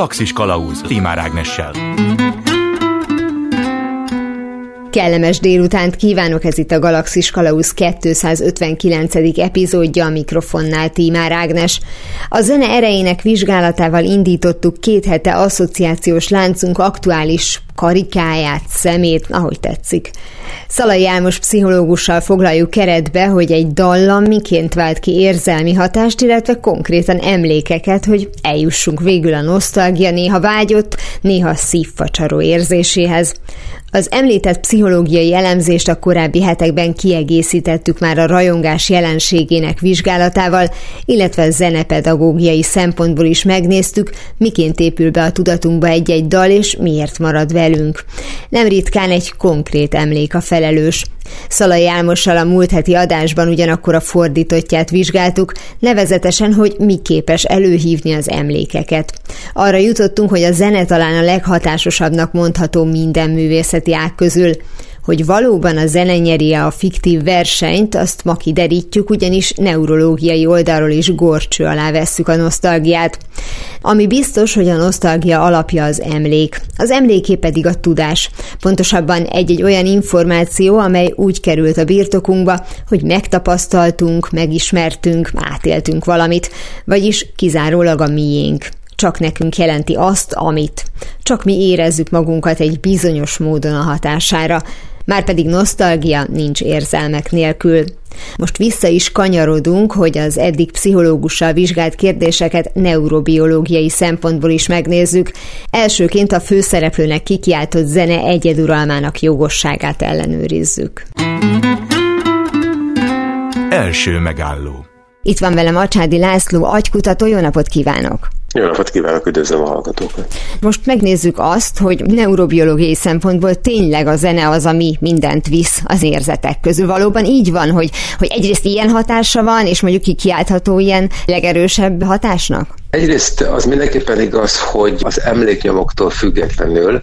Galaxis Kalausz Tímár Ágnessel. Kellemes délutánt kívánok, ez itt a Galaxis Kalausz 259. epizódja, a mikrofonnál Tímár Ágnes. A zene erejének vizsgálatával indítottuk 2 hete asszociációs láncunk aktuális karikáját, szemét, ahogy tetszik. Szalay Álmos pszichológussal foglaljuk keretbe, hogy egy dallam miként vált ki érzelmi hatást, illetve konkrétan emlékeket, hogy eljussunk végül a nosztalgia néha vágyott, néha szívfacsaró érzéséhez. Az említett pszichológiai elemzést a korábbi hetekben kiegészítettük már a rajongás jelenségének vizsgálatával, illetve zenepedagógiai szempontból is megnéztük, miként épül be a tudatunkba egy-egy dal, és miért marad velünk. Nem ritkán egy konkrét emlék a felelős. Szalay Álmossal a múlt heti adásban ugyanakkor a fordítottját vizsgáltuk, nevezetesen, hogy mi képes előhívni az emlékeket. Arra jutottunk, hogy a zene talán a leghatásosabbnak mondható minden művészeti ág közül. Hogy valóban a zene nyeri-e a fiktív versenyt, azt ma kiderítjük, ugyanis neurológiai oldalról is górcső alá vesszük a nosztalgiát. Ami biztos, hogy a nosztalgia alapja az emlék. Az emléké pedig a tudás. Pontosabban egy-egy olyan információ, amely úgy került a birtokunkba, hogy megtapasztaltunk, megismertünk, átéltünk valamit, vagyis kizárólag a miénk. Csak nekünk jelenti azt, amit. Csak mi érezzük magunkat egy bizonyos módon a hatására. Márpedig nosztalgia nincs érzelmek nélkül. Most vissza is kanyarodunk, hogy az eddig pszichológussal vizsgált kérdéseket neurobiológiai szempontból is megnézzük. Elsőként a főszereplőnek kikiáltott zene egyeduralmának jogosságát ellenőrizzük. Első megálló. Itt van velem Acsády László, agykutató. Jó napot kívánok! Jó napot kívánok, üdvözlöm a hallgatókat! Most megnézzük azt, hogy neurobiológiai szempontból tényleg a zene az, ami mindent visz az érzetek közül. Valóban így van, hogy egyrészt ilyen hatása van, és mondjuk kikiáltható ilyen legerősebb hatásnak? Egyrészt az mindenképpen igaz, hogy az emléknyomoktól függetlenül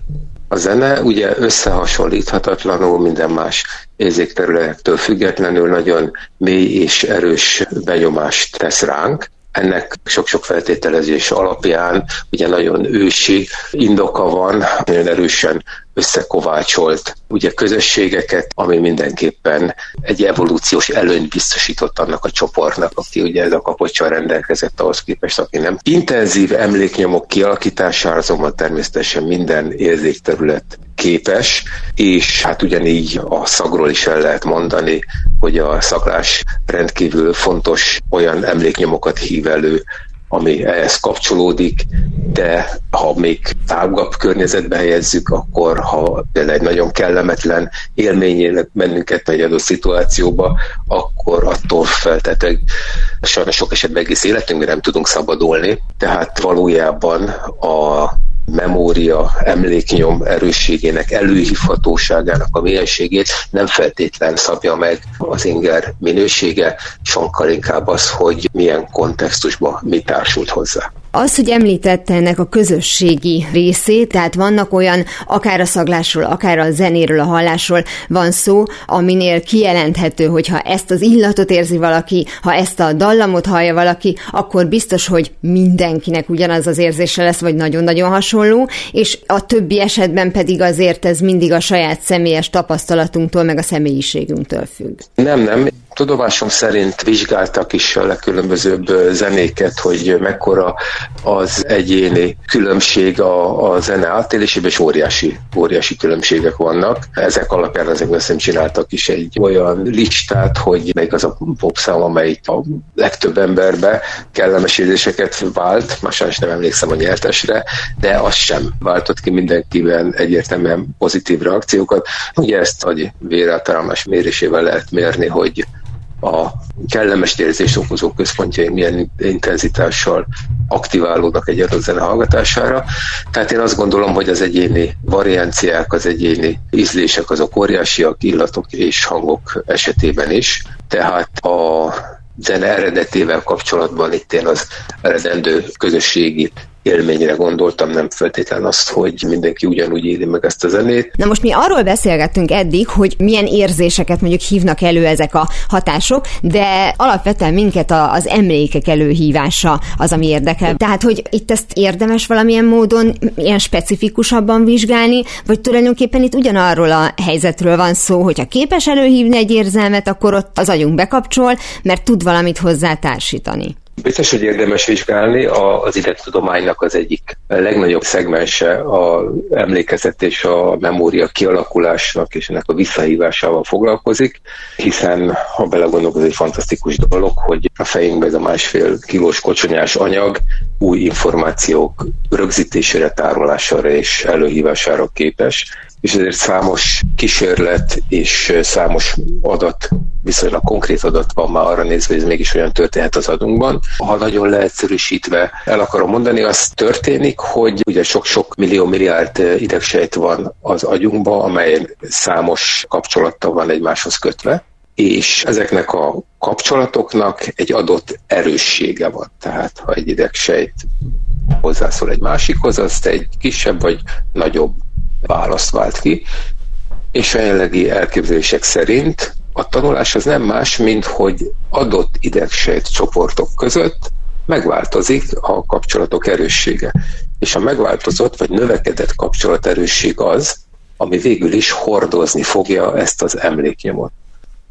a zene ugye összehasonlíthatatlanul minden más érzékterületektől függetlenül nagyon mély és erős benyomást tesz ránk. Ennek sok-sok feltételezés alapján ugye nagyon ősi indoka van, nagyon erősen összekovácsolt ugye közösségeket, ami mindenképpen egy evolúciós előnyt biztosított annak a csoportnak, aki ugye ez a kapocsal rendelkezett ahhoz képest, aki nem. Intenzív emléknyomok kialakítására azonban természetesen minden érzékterület képes, és hát ugyanígy a szagról is el lehet mondani, hogy a szaglás rendkívül fontos olyan emléknyomokat hív elő, ami ehhez kapcsolódik, de ha még tágabb környezetbe helyezzük, akkor ha egy nagyon kellemetlen élményének bennünket egy adott szituációba, akkor attól feltetőleg sajnos sok esetben egész életünkre nem tudunk szabadulni, tehát valójában a memória, emléknyom erősségének, előhívhatóságának a mélységét nem feltétlen szabja meg az inger minősége, sokkal inkább az, hogy milyen kontextusban mi társult hozzá. Az, hogy említette ennek a közösségi részét, tehát vannak olyan, akár a szaglásról, akár a zenéről, a hallásról van szó, aminél kijelenthető, hogy ha ezt az illatot érzi valaki, ha ezt a dallamot hallja valaki, akkor biztos, hogy mindenkinek ugyanaz az érzése lesz, vagy nagyon-nagyon hasonló, és a többi esetben pedig azért ez mindig a saját személyes tapasztalatunktól, meg a személyiségünktől függ. Nem. Tudomásom szerint vizsgáltak is a legkülönbözőbb zenéket, hogy mekkora az egyéni különbség a zene átélésében, és óriási különbségek vannak. Ezek alapján ezekben csináltak is egy olyan listát, hogy melyik az a popszám, amelyik a legtöbb emberbe kellemes érzéseket vált, már sajnos nem emlékszem a nyertesre, de az sem váltott ki mindenkiben egyértelműen pozitív reakciókat. Ugye ezt agy véráltalános mérésével lehet mérni, hogy a kellemes érzést okozó központjaink milyen intenzitással aktiválódnak egy adott zene hallgatására. Tehát én azt gondolom, hogy az egyéni varianciák, az egyéni ízlések azok óriásiak, illatok és hangok esetében is. Tehát a zene eredetével kapcsolatban itt én az eredendő közösségi élményre gondoltam, nem feltétlen azt, hogy mindenki ugyanúgy éli meg ezt a zenét. Na most mi arról beszélgettünk eddig, hogy milyen érzéseket mondjuk hívnak elő ezek a hatások, de alapvetően minket az emlékek előhívása az, ami érdekel. Tehát, hogy itt ezt érdemes valamilyen módon ilyen specifikusabban vizsgálni, vagy tulajdonképpen itt ugyanarról a helyzetről van szó, hogyha képes előhívni egy érzelmet, akkor ott az agyunk bekapcsol, mert tud valamit hozzá társítani. Biztos, hogy érdemes vizsgálni, az idegtudománynak az egyik legnagyobb szegmense az emlékezet és a memória kialakulásnak és ennek a visszahívásával foglalkozik, hiszen ha belegondolok, ez egy fantasztikus dolog, hogy a fejünkben ez a 1,5 kilós kocsonyás anyag új információk rögzítésére, tárolására és előhívására képes, és ezért számos kísérlet és számos adat, viszonylag konkrét adat van már arra nézve, hogy ez mégis olyan történhet az adunkban. Ha nagyon leegyszerűsítve el akarom mondani, az történik, hogy ugye sok-sok millió-milliárd idegsejt van az agyunkban, amely számos kapcsolattal van egymáshoz kötve, és ezeknek a kapcsolatoknak egy adott erőssége van. Tehát ha egy idegsejt hozzászól egy másikhoz, azt egy kisebb vagy nagyobb választ vált ki, és a jelenlegi elképzelések szerint a tanulás az nem más, mint hogy adott idegsejt csoportok között megváltozik a kapcsolatok erőssége. És a megváltozott vagy növekedett kapcsolaterősség az, ami végül is hordozni fogja ezt az emléknyomot.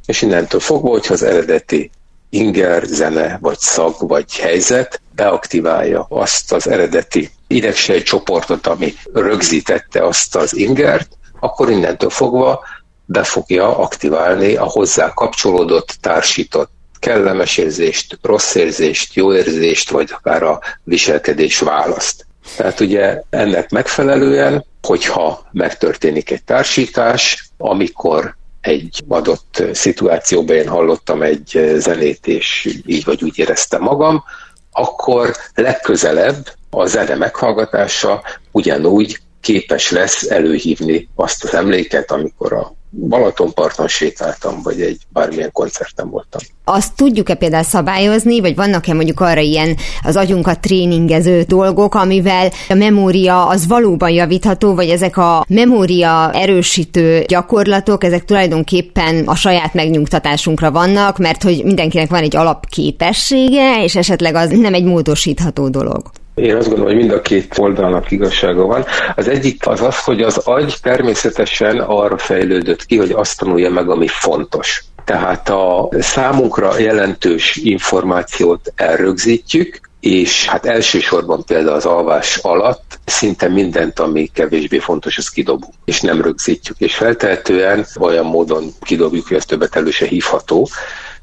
És innentől fogva, hogyha az eredeti inger, zene, vagy szag, vagy helyzet beaktiválja azt az eredeti idegsejt csoportot, ami rögzítette azt az ingert, akkor innentől fogva be fogja aktiválni a hozzá kapcsolódott, társított kellemes érzést, rossz érzést, jó érzést, vagy akár a viselkedés választ. Tehát ugye ennek megfelelően, hogyha megtörténik egy társítás, amikor egy adott szituációban én hallottam egy zenét, és így vagy úgy éreztem magam, akkor legközelebb a zene meghallgatása ugyanúgy képes lesz előhívni azt az emléket, amikor a Balatonparton sétáltam, vagy egy bármilyen koncerten voltam. Azt tudjuk-e például szabályozni, vagy vannak-e mondjuk arra ilyen az agyunkat tréningező dolgok, amivel a memória az valóban javítható, vagy ezek a memória erősítő gyakorlatok, ezek tulajdonképpen a saját megnyugtatásunkra vannak, mert hogy mindenkinek van egy alapképessége, és esetleg az nem egy módosítható dolog. Én azt gondolom, hogy mind a két oldalnak igazsága van. Az egyik az, hogy az agy természetesen arra fejlődött ki, hogy azt tanulja meg, ami fontos. Tehát a számunkra jelentős információt elrögzítjük, és hát elsősorban például az alvás alatt szinte mindent, ami kevésbé fontos, azt kidobunk, és nem rögzítjük, és feltehetően olyan módon kidobjuk, hogy ez többet elő se hívható.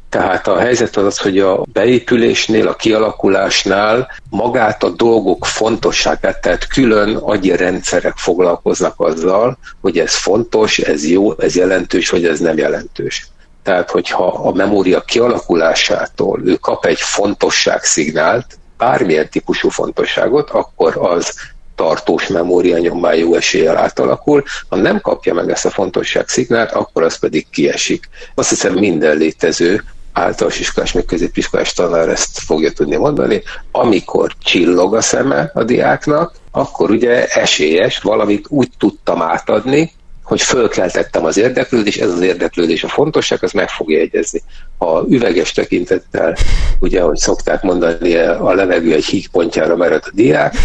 Tehát a helyzet az, hogy a beépülésnél, a kialakulásnál magát a dolgok fontosságát, tehát külön agyi rendszerek foglalkoznak azzal, hogy ez fontos, ez jó, ez jelentős, vagy ez nem jelentős. Tehát, hogyha a memória kialakulásától ő kap egy fontosságszignált, bármilyen típusú fontosságot, akkor az tartós memória nyomán jó eséllyel átalakul, ha nem kapja meg ezt a fontosságszignált, akkor az pedig kiesik. Azt hiszem, minden létező általános iskolás, még középiskolás tanár ezt fogja tudni mondani, amikor csillog a szeme a diáknak, akkor ugye esélyes, valamit úgy tudtam átadni, hogy fölkeltettem az érdeklődést, ez az érdeklődés a fontosság, az meg fogja jegyezni. Ha üveges tekintettel, ugye, ahogy szokták mondani, a levegő egy hígpontjára mered a diák,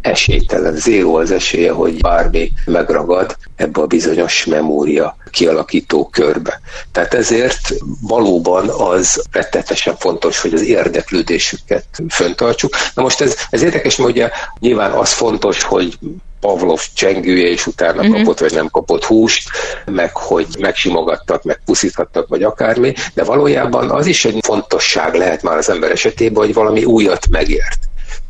esélytelen, zéró az esélye, hogy bármi megragad ebbe a bizonyos memória kialakító körbe. Tehát ezért valóban az rettetesen fontos, hogy az érdeklődésüket föntartsuk. Na most ez érdekes, mert ugye nyilván az fontos, hogy Pavlov csengője, és utána kapott vagy nem kapott húst, meg hogy megsimogattak, meg puszíthattak, vagy akármi, de valójában az is egy fontosság lehet már az ember esetében, hogy valami újat megért.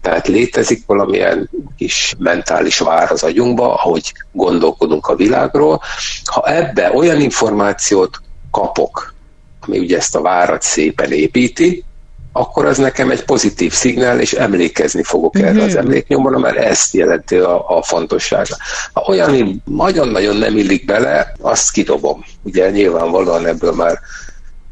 Tehát létezik valamilyen kis mentális vár az agyunkba, ahogy gondolkodunk a világról. Ha ebbe olyan információt kapok, ami ugye ezt a várat szépen építi, akkor az nekem egy pozitív szignál, és emlékezni fogok erre az emléknyomra, mert ezt jelenti a fontossága. Ha olyan nagyon-nagyon nem illik bele, azt kidobom. Ugye nyilvánvalóan ebből már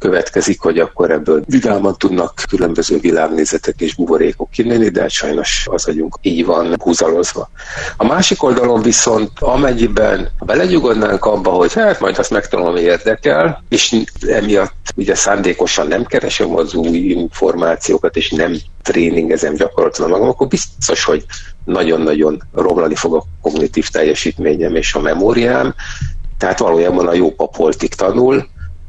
következik, hogy akkor ebből vidáman tudnak különböző világnézetek és buborékok kinőni, de sajnos az agyunk így van húzalozva. A másik oldalon viszont amennyiben belenyugodnánk abba, hogy hát majd azt megtanulom, ami érdekel, és emiatt ugye szándékosan nem keresem az új információkat, és nem tréningezem gyakorlatilag magam, akkor biztos, hogy nagyon-nagyon romlani fog a kognitív teljesítményem és a memóriám, tehát valójában a jó papoltig tanul.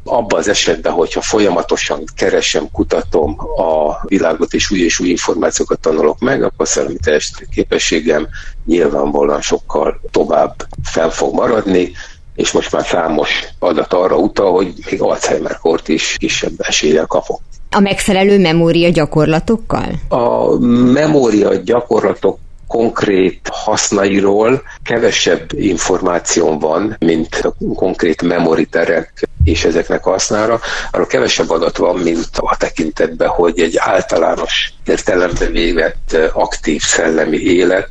Abban az esetben, hogyha folyamatosan keresem, kutatom a világot és új információkat tanulok meg, akkor a szellemi teljesítőképességem nyilvánvalóan sokkal tovább fel fog maradni, és most már számos adat arra utal, hogy még Alzheimer-kort is kisebb eséllyel kapok. A megfelelő memória gyakorlatokkal? A memória gyakorlatok konkrét hasznairól kevesebb információm van, mint a konkrét memoriterek és ezeknek a hasznára. Arról kevesebb adat van, mint a tekintetben, hogy egy általános értelemben végett aktív szellemi élet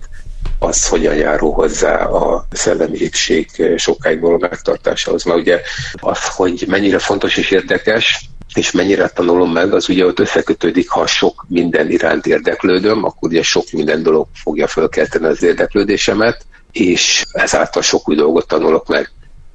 az hogyan járul hozzá a szellemi épség sokáig való megtartásához. Mert ugye az, hogy mennyire fontos és érdekes, és mennyire tanulom meg, az ugye ott összekötődik, ha sok minden iránt érdeklődöm, akkor ugye sok minden dolog fogja fölkelteni az érdeklődésemet, és ezáltal sok új dolgot tanulok meg.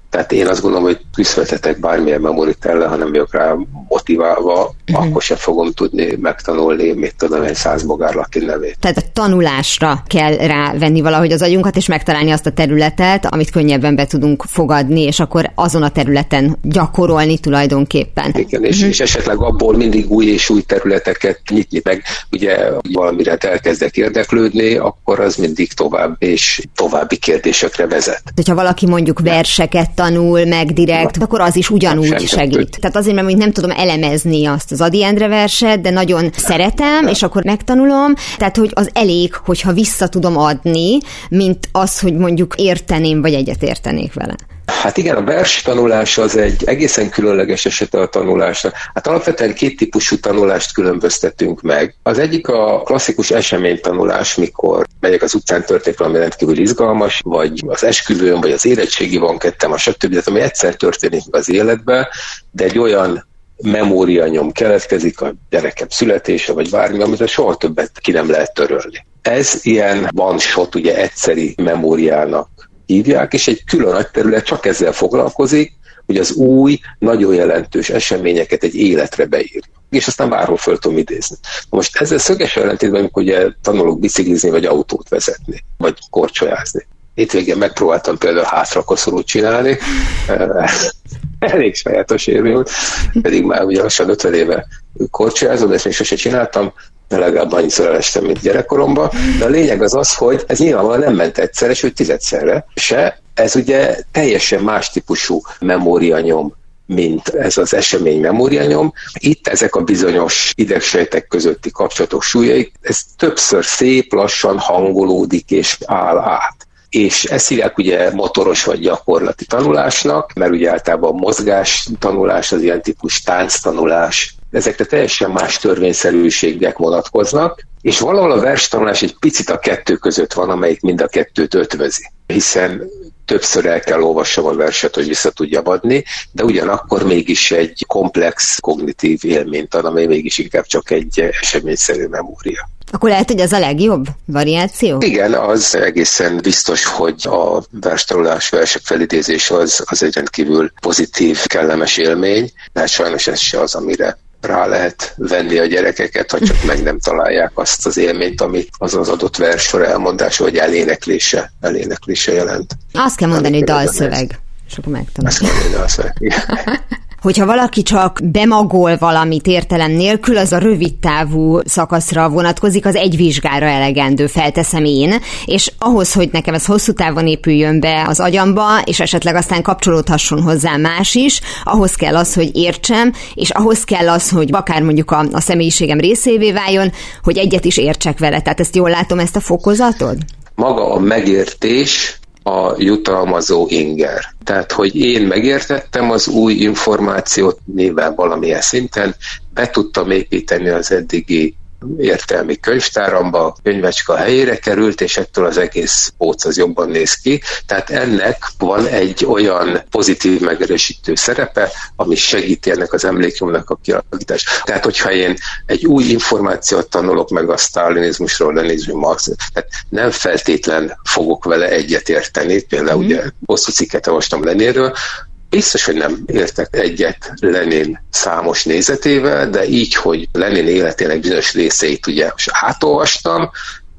Tehát én azt gondolom, hogy küszöltetek bármilyen memoritellel, ha nem vagyok rá motiválva, akkor sem fogom tudni megtanulni, mit tudom, egy 100 bogárlaki nevét. Tehát a tanulásra kell rávenni valahogy az agyunkat, és megtalálni azt a területet, amit könnyebben be tudunk fogadni, és akkor azon a területen gyakorolni tulajdonképpen. Igen, és esetleg abból mindig új és új területeket nyitni meg. Ugye valamire elkezdek érdeklődni, akkor az mindig tovább és további kérdésekre vezet. Ha valaki mondjuk verseket tanul meg direkt, akkor az is ugyanúgy segít. Tehát azért, mert nem tudom elemezni azt az Ady Endre verset, de nagyon szeretem, és akkor megtanulom. Tehát, hogy az elég, hogyha vissza tudom adni, mint az, hogy mondjuk érteném, vagy egyetértenék vele. Hát igen, a vers tanulás az egy egészen különleges esete a tanulásnak. Hát alapvetően két típusú tanulást különböztetünk meg. Az egyik a klasszikus eseménytanulás, mikor megyek az utcán, történik valami rendkívül izgalmas, vagy az esküvőn, vagy az érettségi bankettem, stb. Tehát ami egyszer történik az életben, de egy olyan memórianyom keletkezik a gyerekem születése, vagy bármi, amit soha többet ki nem lehet törölni. Ez ilyen one shot, ugye egyszeri memóriának hívják, és egy külön nagy terület csak ezzel foglalkozik, hogy az új, nagyon jelentős eseményeket egy életre beírja. És aztán bárhol föl tudom idézni. Most ezzel szöges ellentétben, amikor ugye tanulok biciklizni, vagy autót vezetni, vagy korcsolyázni. Hétvégén megpróbáltam például hátrakoszorút csinálni, elég sajátos élmény volt, pedig már ugye lassan 50 éve korcsolyázom, de ezt még sose csináltam, de legalább annyiszor elestem, mint gyerekkoromban, de a lényeg az az, hogy ez nyilvánvalóan nem ment egyszerre, sőt 10-szerre se, ez ugye teljesen más típusú memórianyom, mint ez az esemény memórianyom. Itt ezek a bizonyos idegsejtek közötti kapcsolatok súlyai, ez többször szép, lassan hangolódik és áll át. És ezt hívják ugye motoros vagy gyakorlati tanulásnak, mert ugye általában a mozgás tanulás, az ilyen típus tánc tanulás, ezekre teljesen más törvényszerűségek vonatkoznak, és valahol a verstanulás egy picit a kettő között van, amelyik mind a kettőt ötvözi, hiszen többször el kell olvassam a verset, hogy vissza tudjam adni, de ugyanakkor mégis egy komplex kognitív élményt ad, amely mégis inkább csak egy eseményszerű memória. Akkor lehet, hogy az a legjobb variáció? Igen, az egészen biztos, hogy a verstanulás, versek felidézés az egy rendkívül pozitív, kellemes élmény, de sajnos ez se az, amire rá lehet venni a gyerekeket, ha csak meg nem találják azt az élményt, amit az az adott versor elmondása, vagy eléneklése jelent. Azt kell mondani, hogy dalszöveg. És akkor megtanulják. Azt kell mondani, dalszöveg. Hogyha valaki csak bemagol valamit értelem nélkül, az a rövidtávú szakaszra vonatkozik, az egy vizsgára elegendő, felteszem én, és ahhoz, hogy nekem ez hosszú távon épüljön be az agyamba, és esetleg aztán kapcsolódhasson hozzá más is, ahhoz kell az, hogy értsem, és ahhoz kell az, hogy akár mondjuk a személyiségem részévé váljon, hogy egyet is értsek vele. Tehát ezt jól látom, ezt a fokozatot? Maga a megértés a jutalmazó inger. Tehát, hogy én megértettem az új információt, nyilván valamilyen szinten be tudtam építeni az eddigi értelmi könyvtáramba, könyvecska helyére került, és ettől az egész póc az jobban néz ki. Tehát ennek van egy olyan pozitív megerősítő szerepe, ami segíti ennek az emléknyomnak a kialakítását. Tehát, hogyha én egy új információt tanulok meg a sztálinizmusról, leninizmus, Marx, tehát nem feltétlen fogok vele egyet érteni, például ugye hosszú cikket olvastam Leninről, biztos, hogy nem értek egyet Lenin számos nézetével, de így, hogy Lenin életének bizonyos részeit ugye átolvastam,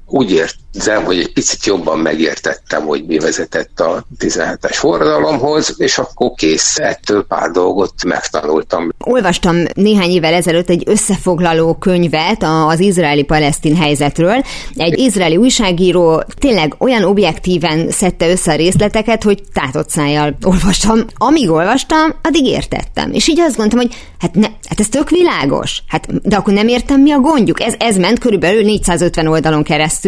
úgy érzem, hogy egy picit jobban megértettem, hogy mi vezetett a 17-es forradalomhoz, és akkor kész, ettől pár dolgot megtanultam. Olvastam néhány évvel ezelőtt egy összefoglaló könyvet az izraeli-palesztin helyzetről. Egy izraeli újságíró tényleg olyan objektíven szedte össze a részleteket, hogy tátott szájjal olvastam. Amíg olvastam, addig értettem. És így azt gondoltam, hogy hát ez tök világos. Hát, de akkor nem értem, mi a gondjuk. Ez ment körülbelül 450 oldalon keresztül,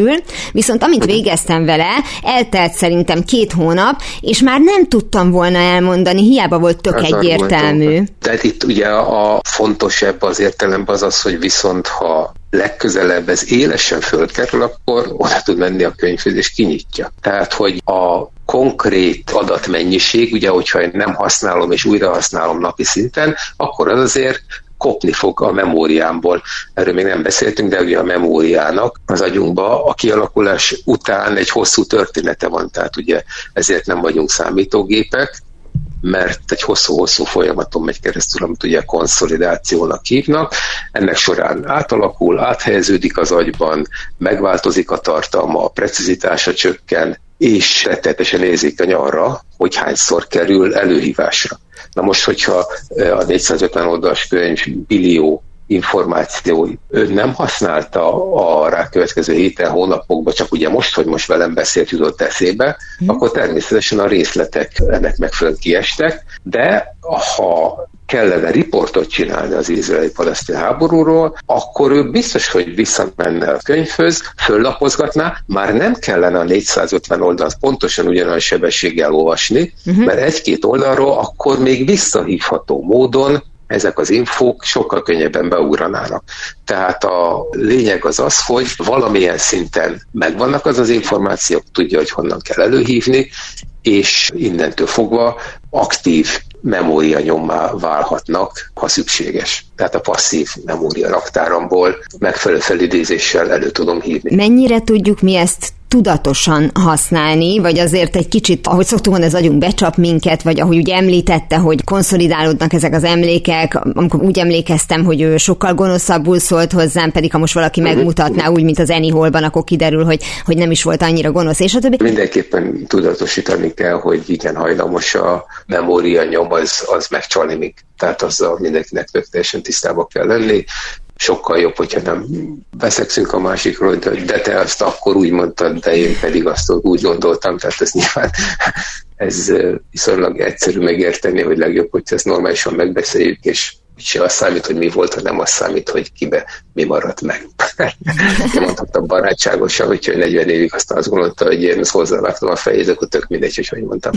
viszont amint végeztem vele, eltelt szerintem 2 hónap, és már nem tudtam volna elmondani, hiába volt tök egyértelmű. Tehát itt ugye a fontosabb az értelemben az, hogy viszont ha legközelebb ez élesen fölkerül, akkor oda tud menni a könyvhöz, és kinyitja. Tehát, hogy a konkrét adatmennyiség, ugye, hogyha én nem használom, és újra használom napi szinten, akkor az azért kopni fog a memóriámból. Erről még nem beszéltünk, de ugye a memóriának az agyunkba a kialakulás után egy hosszú története van, tehát ugye ezért nem vagyunk számítógépek, mert egy hosszú-hosszú folyamaton megy keresztül, amit ugye konszolidációnak hívnak. Ennek során átalakul, áthelyeződik az agyban, megváltozik a tartalma, a precizitása csökken, és rettenetesen érzékeny arra, hogy hányszor kerül előhívásra. Na most, hogyha a 450 oldalas könyv billió információi ő nem használta a rákövetkező héten, hónapokban, csak ugye most, hogy most velem beszélt, jutott eszébe, akkor természetesen a részletek ennek megfelelően kiestek, de ha kellene riportot csinálni az izraeli-palesztin háborúról, akkor ő biztos, hogy visszamenne a könyvhöz, föllapozgatná, már nem kellene a 450 oldalt pontosan ugyanolyan sebességgel olvasni, mert egy-két oldalról akkor még visszahívható módon ezek az infók sokkal könnyebben beugranának. Tehát a lényeg az az, hogy valamilyen szinten megvannak az információk, tudja, hogy honnan kell előhívni, és innentől fogva aktív memória nyommá válhatnak, ha szükséges. Tehát a passzív memória raktáramból megfelelő felidézéssel elő tudom hívni. Mennyire tudjuk mi ezt tudatosan használni, vagy azért egy kicsit, ahogy szoktuk mondani, az agyunk becsap minket, vagy ahogy úgy említette, hogy konszolidálódnak ezek az emlékek, amikor úgy emlékeztem, hogy ő sokkal gonoszabbul szólt hozzám, pedig ha most valaki megmutatná úgy, mint az Anyhole-ban, akkor kiderül, hogy nem is volt annyira gonosz, és a többi. Mindenképpen tudatosítani kell, hogy igen, hajlamos a memória nyom, az megcsalni, tehát azzal mindenkinek teljesen tisztában kell lenni. Sokkal jobb, hogyha nem veszekszünk a másikról, de te azt akkor úgy mondtad, de én pedig azt úgy gondoltam, tehát ez nyilván ez viszonylag egyszerű megérteni, hogy legjobb, hogy ezt normálisan megbeszéljük, és se azt számít, hogy mi volt, hanem azt számít, hogy kibe mi maradt meg. Én mondhattam barátságosan, hogyha 40 évig aztán azt gondolta, hogy én ezt hozzávágtam a fejét, akkor tök mindegy, hogy mondtam.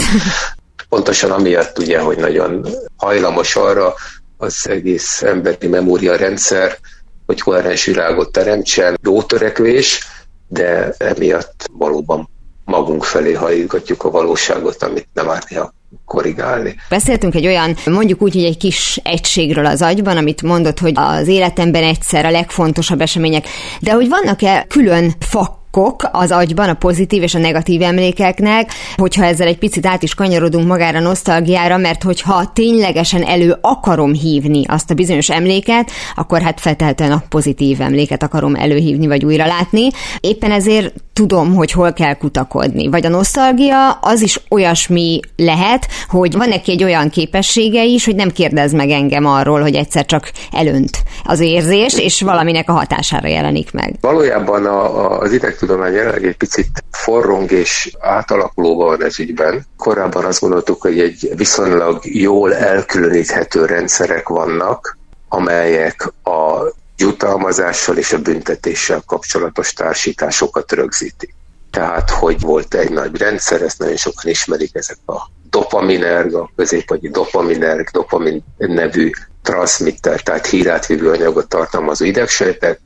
Pontosan amiatt ugye, hogy nagyon hajlamos arra az egész emberi memória rendszer, hogy koherens világot teremtsen, jó törekvés, de emiatt valóban magunk felé hajlítgatjuk a valóságot, amit nem árt néha korrigálni. Beszéltünk egy olyan, mondjuk úgy, hogy egy kis egységről az agyban, amit mondott, hogy az életemben egyszer a legfontosabb események, de hogy vannak-e külön fakkok az agyban a pozitív és a negatív emlékeknek, hogyha ezzel egy picit át is kanyarodunk magára a nosztalgiára, mert hogyha ténylegesen elő akarom hívni azt a bizonyos emléket, akkor hát feltétlenül a pozitív emléket akarom előhívni, vagy újra látni. Éppen ezért tudom, hogy hol kell kutakodni. Vagy a nosztalgia az is olyasmi lehet, hogy van neki egy olyan képessége is, hogy nem kérdez meg engem arról, hogy egyszer csak elönt az érzés, és valaminek a hatására jelenik meg. Valójában az idegtudomány jelenleg egy picit forrong és átalakulóban van ez ügyben. Korábban azt gondoltuk, hogy egy viszonylag jól elkülöníthető rendszerek vannak, amelyek a jutalmazással és a büntetéssel kapcsolatos társításokat rögzíti. Tehát, hogy volt egy nagy rendszer, ezt nagyon sokan ismerik, ezek a dopaminerg, a középagyi dopaminerg, dopamin nevű transzmitter, tehát hírátvívő anyagot tartalmazó idegsejtek,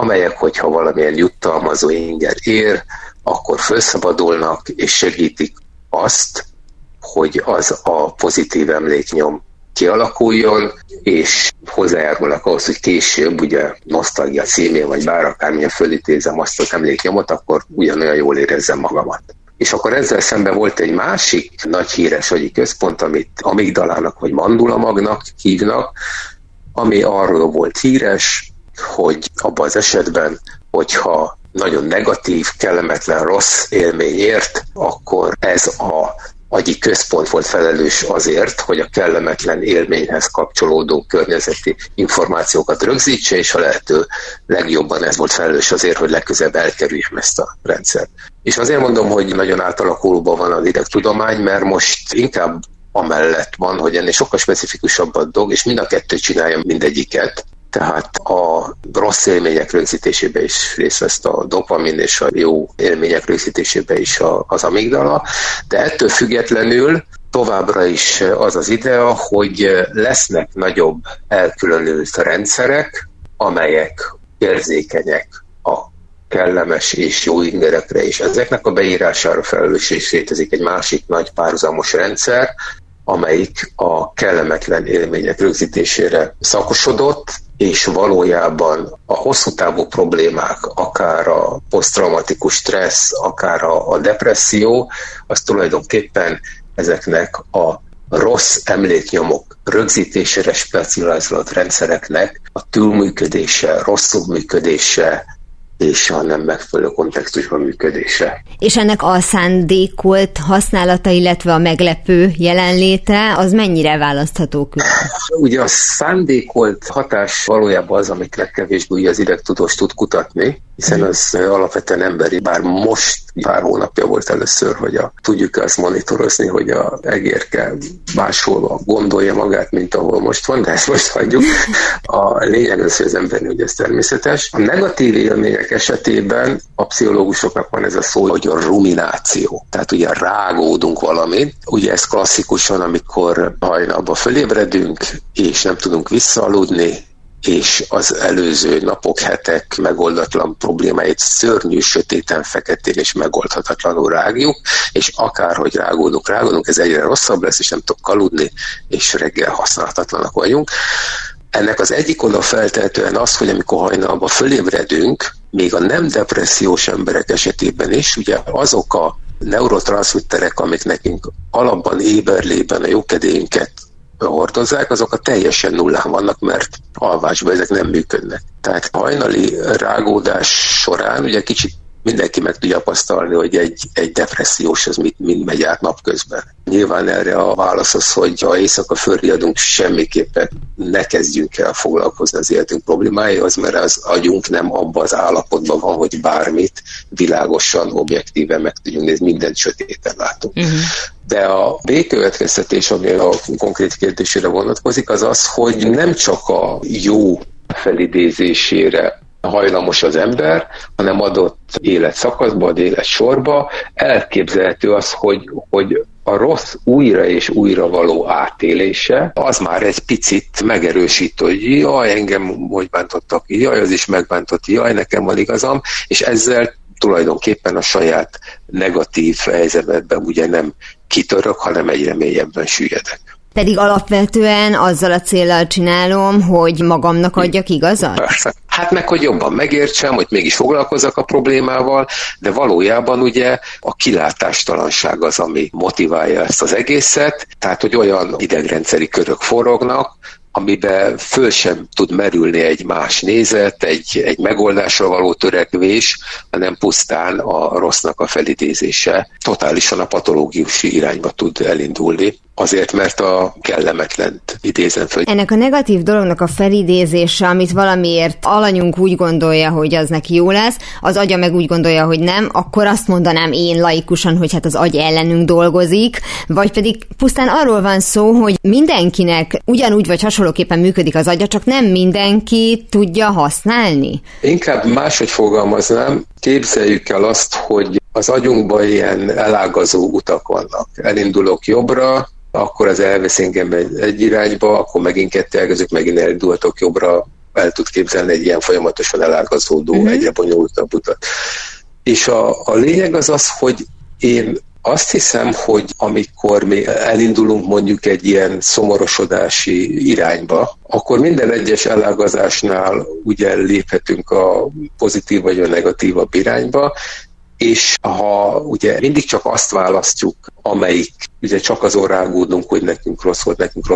amelyek, hogyha valamilyen juttalmazó inger ér, akkor felszabadulnak és segítik azt, hogy az a pozitív emléknyom kialakuljon, és hozzájárulnak ahhoz, hogy később, ugye nosztalgia címén, vagy bár akármilyen fölítézem azt az emléknyomot, akkor ugyanolyan jól érezzem magamat. És akkor ezzel szemben volt egy másik nagy híres agyi központ, amit amigdalának vagy mandulamagnak hívnak, ami arról volt híres, hogy abban az esetben, hogyha nagyon negatív, kellemetlen, rossz élmény ért, akkor ez a agyi központ volt felelős azért, hogy a kellemetlen élményhez kapcsolódó környezeti információkat rögzítse, és a lehető legjobban ez volt felelős azért, hogy legközebb elkerüljem ezt a rendszert. És azért mondom, hogy nagyon átalakulóban van az idegtudomány, mert most inkább amellett van, hogy ennél sokkal specifikusabb a dolog, és mind a kettő csinálja mindegyiket. Tehát a rossz élmények rögzítésébe is részt vesz a dopamin, és a jó élmények rögzítésébe is az amigdala, de ettől függetlenül továbbra is az az idea, hogy lesznek nagyobb elkülönült rendszerek, amelyek érzékenyek a kellemes és jó ingerekre, és ezeknek a beírására felelős is létezik egy másik nagy párhuzamos rendszer, amelyik a kellemetlen élmények rögzítésére szakosodott, és valójában a hosszú távú problémák, akár a poszttraumatikus stressz, akár a depresszió, az tulajdonképpen ezeknek a rossz emléknyomok rögzítésére specializált rendszereknek a túlműködése, rosszul működése, és a nem megfelelő kontextusban működése. És ennek a szándékolt használata, illetve a meglepő jelenléte, az mennyire választható külön? Ugye a szándékolt hatás valójában az, amit legkevésbé az idegtudós tud kutatni, hiszen az alapvetően emberi, bár most pár hónapja volt először, hogy tudjuk azt monitorozni, hogy a egérke máshol gondolja magát, mint ahol most van, de ezt most hagyjuk. A lényeg az, hogy az emberi, hogy ez természetes. A negatív élmények esetében a pszichológusoknak van ez a szó, hogy a rumináció. Tehát ugye rágódunk valamit. Ugye ez klasszikusan, amikor hajnalban fölébredünk, és nem tudunk visszaaludni, és az előző napok, hetek megoldatlan problémáit szörnyű, sötéten, feketén és megoldhatatlanul rágjuk, és akárhogy rágódunk, ez egyre rosszabb lesz, és nem tudok aludni, és reggel használhatatlanak vagyunk. Ennek az egyik oda feltehetően az, hogy amikor hajnalban fölébredünk, még a nem depressziós emberek esetében is, ugye azok a neurotranszmitterek, amik nekünk alapban éberlében a jókedélyünket hordozzák, azok a teljesen nullán vannak, mert alvásban ezek nem működnek. Tehát hajnali rágódás során ugye kicsit mindenki meg tudja tapasztalni, hogy egy depressziós az mind megy át napközben. Nyilván erre a válasz az, hogy ha éjszaka fölriadunk, semmiképpen ne kezdjünk el foglalkozni az életünk problémáihoz, mert az agyunk nem abban az állapotban van, hogy bármit világosan, objektíven meg tudjunk nézni, mindent sötéten látunk. Uh-huh. De a végkövetkeztetés, ami a konkrét kérdésére vonatkozik, az az, hogy nem csak a jó felidézésére hajlamos az ember, hanem adott életszakaszba, adott életsorba elképzelhető az, hogy a rossz újra és újra való átélése, az már egy picit megerősít, hogy jaj, engem hogy bántottak, jaj, az is megbántott, jaj, nekem van igazam, és ezzel tulajdonképpen a saját negatív helyzetben ugye nem kitörök, hanem egyre mélyebben süllyedek. Pedig alapvetően azzal a céllal csinálom, hogy magamnak adjak igazat? Hát meg, hogy jobban megértsem, hogy mégis foglalkozzak a problémával, de valójában ugye a kilátástalanság az, ami motiválja ezt az egészet, tehát hogy olyan idegrendszeri körök forognak, amiben föl sem tud merülni egy más nézet, egy megoldásra való törekvés, hanem pusztán a rossznak a felidézése. Totálisan a patológius irányba tud elindulni, azért, mert a kellemetlent idézem föl. Ennek a negatív dolognak a felidézése, amit valamiért alanyunk úgy gondolja, hogy az neki jó lesz, az agya meg úgy gondolja, hogy nem, akkor azt mondanám én laikusan, hogy hát az agy ellenünk dolgozik, vagy pedig pusztán arról van szó, hogy mindenkinek ugyanúgy vagy hasonlóképpen működik az agya, csak nem mindenki tudja használni. Inkább máshogy fogalmaznám, képzeljük el azt, hogy az agyunkban ilyen elágazó utak vannak. Elindulok jobbra, akkor az elvesz engem egy irányba, akkor megint kettő elgazok, megint elindultok jobbra, el tud képzelni egy ilyen folyamatosan elárgazódó, egyre bonyolultabb utat. És a lényeg az az, hogy én azt hiszem, hogy amikor mi elindulunk mondjuk egy ilyen szomorosodási irányba, akkor minden egyes elágazásnál ugye léphetünk a pozitív vagy a negatívabb irányba, és ha ugye mindig csak azt választjuk, amelyik ugye csak azon rágódunk, hogy nekünk rossz volt, nekünk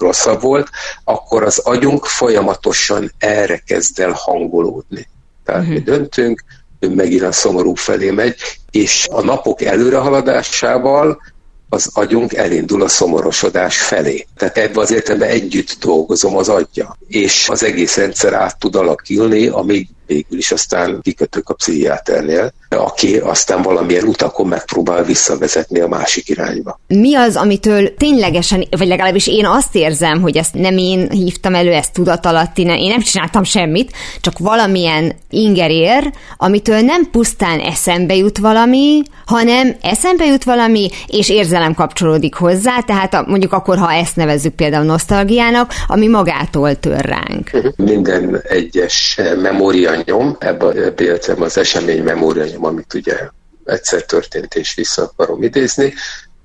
rosszabb volt, akkor az agyunk folyamatosan erre kezd el hangolódni. Tehát mi döntünk, megint a szomorú felé megy, és a napok előrehaladásával az agyunk elindul a szomorosodás felé. Tehát ebben az értelemben együtt dolgozom az aggyal, és az egész rendszer át tud alakulni, amíg végül is aztán kikötök a pszichiáternél, aki aztán valamilyen utakon megpróbál visszavezetni a másik irányba. Mi az, amitől ténylegesen, vagy legalábbis én azt érzem, hogy ezt nem én hívtam elő, ezt tudatalatti, én nem csináltam semmit, csak valamilyen inger ér, amitől nem pusztán eszembe jut valami, hanem eszembe jut valami, és érzelem kapcsolódik hozzá, tehát mondjuk akkor, ha ezt nevezzük például nosztalgiának, ami magától tör ránk. Minden egyes memórianyom, ebben az esemény memórianyom, amit ugye egyszer történt és vissza akarom idézni,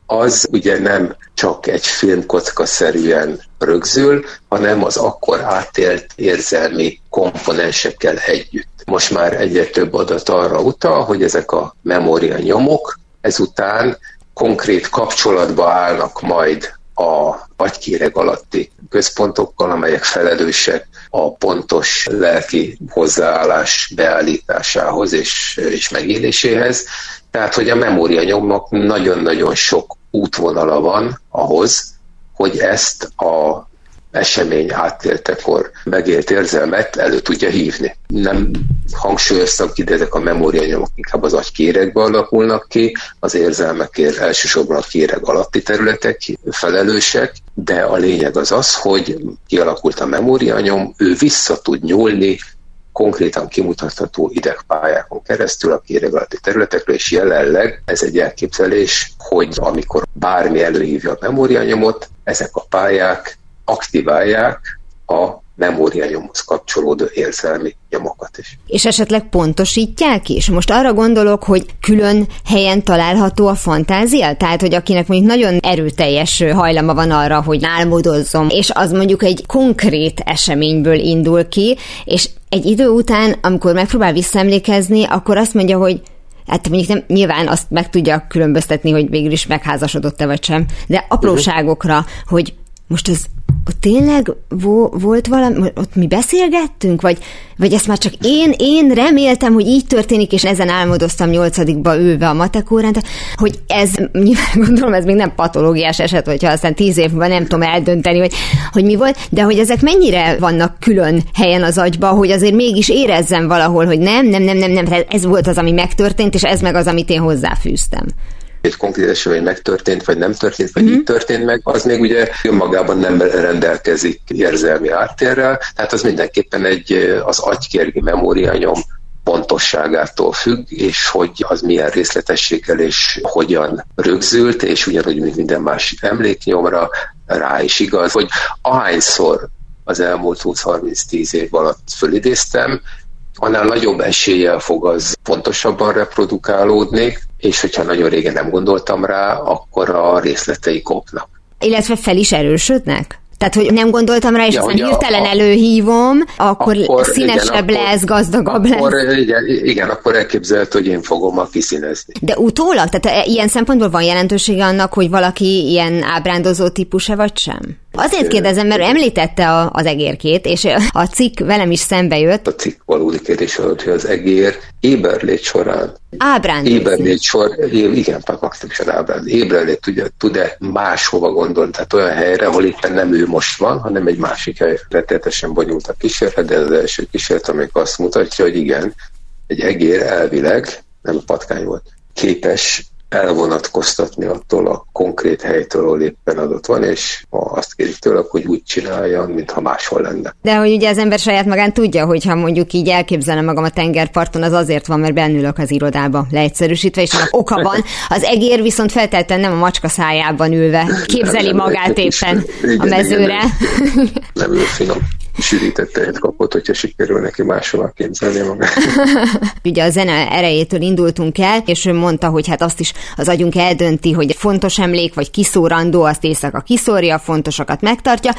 az ugye nem csak egy filmkockaszerűen rögzül, hanem az akkor átélt érzelmi komponensekkel együtt. Most már egyre több adat arra utal, hogy ezek a memórianyomok ezután konkrét kapcsolatba állnak majd a agykéreg alatti központokkal, amelyek felelősek a pontos lelki hozzáállás beállításához és megéléséhez. Tehát, hogy a memórianyomnak nagyon-nagyon sok útvonala van ahhoz, hogy ezt a esemény átéltekor megélt érzelmet elő tudja hívni. Nem hangsúlyoztam ki, de ezek a memórianyomok inkább az agykéregbe alakulnak ki, az érzelmekért elsősorban a kéreg alatti területek felelősek, de a lényeg az az, hogy kialakult a memórianyom, ő vissza tud nyúlni konkrétan kimutatható idegpályákon keresztül a kéreg alatti területekről, és jelenleg ez egy elképzelés, hogy amikor bármi előhívja a memórianyomot, ezek a pályák aktiválják a memóriányomhoz kapcsolódó érzelmi nyomokat is. És esetleg pontosítják is? Most arra gondolok, hogy külön helyen található a fantázia? Tehát, hogy akinek mondjuk nagyon erőteljes hajlama van arra, hogy álmodozzon, és az mondjuk egy konkrét eseményből indul ki, és egy idő után, amikor megpróbál visszaemlékezni, akkor azt mondja, hogy hát mondjuk nem, nyilván azt meg tudja különböztetni, hogy végül is megházasodott-e vagy sem, de apróságokra, hogy most ez ott tényleg volt valami, ott mi beszélgettünk, vagy ezt már csak én reméltem, hogy így történik, és ezen álmodoztam 8-ba ülve a matek órán, hogy ez, nyilván gondolom, ez még nem patológiás eset, hogyha aztán 10 év múlva nem tudom eldönteni, hogy mi volt, de hogy ezek mennyire vannak külön helyen az agyban, hogy azért mégis érezzem valahol, hogy nem, ez volt az, ami megtörtént, és ez meg az, amit én hozzáfűztem. Egy konkrét esemény megtörtént, vagy nem történt, vagy így történt meg, az még ugye önmagában nem rendelkezik érzelmi áttérrel, tehát az mindenképpen az agykérgi memóriányom pontosságától függ, és hogy az milyen részletességgel és hogyan rögzült, és ugyanúgy, mint minden más emléknyomra rá is igaz, hogy ahányszor az elmúlt 20-30-10 év alatt fölidéztem, annál nagyobb eséllyel fog az pontosabban reprodukálódni, és hogyha nagyon régen nem gondoltam rá, akkor a részletei kopnak. Illetve fel is erősödnek? Tehát, hogy nem gondoltam rá, és aztán hirtelen előhívom, akkor színesebb lesz, gazdagabb lesz. Igen, akkor elképzelhető, hogy én fogom ma kiszínezni. De utólag? Tehát ilyen szempontból van jelentősége annak, hogy valaki ilyen ábrándozó típuse vagy sem? Azért kérdezem, mert említette az egérkét, és a cikk velem is szembe jött. A cikk valódi kérdése, hogy az egér éberlét során ébrelét tud-e máshova gondolni, tehát olyan helyre, ahol éppen nem ő most van, hanem egy másik helyre. Rettenetesen bonyolult a kísérlet, de az első kísérlet, amelyik azt mutatja, hogy igen, egy egér elvileg, nem a patkány volt, képes elvonatkoztatni attól a konkrét helytől, ahol éppen adott van, és ha azt kérik tőle, akkor úgy csinálja, mintha máshol lenne. De hogy ugye az ember saját magán tudja, hogyha mondjuk így elképzelem magam a tengerparton, az azért van, mert bennülök az irodába leegyszerűsítve, és oka van. Az egér viszont feltétlenül nem a macska szájában ülve képzeli magát éppen a mezőre. Nem ő finom. sűrített tejet kapott, hogyha sikerül neki máshol képzelni magát. Ugye a zene erejétől indultunk el, és ő mondta, hogy hát azt is az agyunk eldönti, hogy fontos emlék, vagy kiszórandó, azt éjszaka kiszórja, fontosakat megtartja.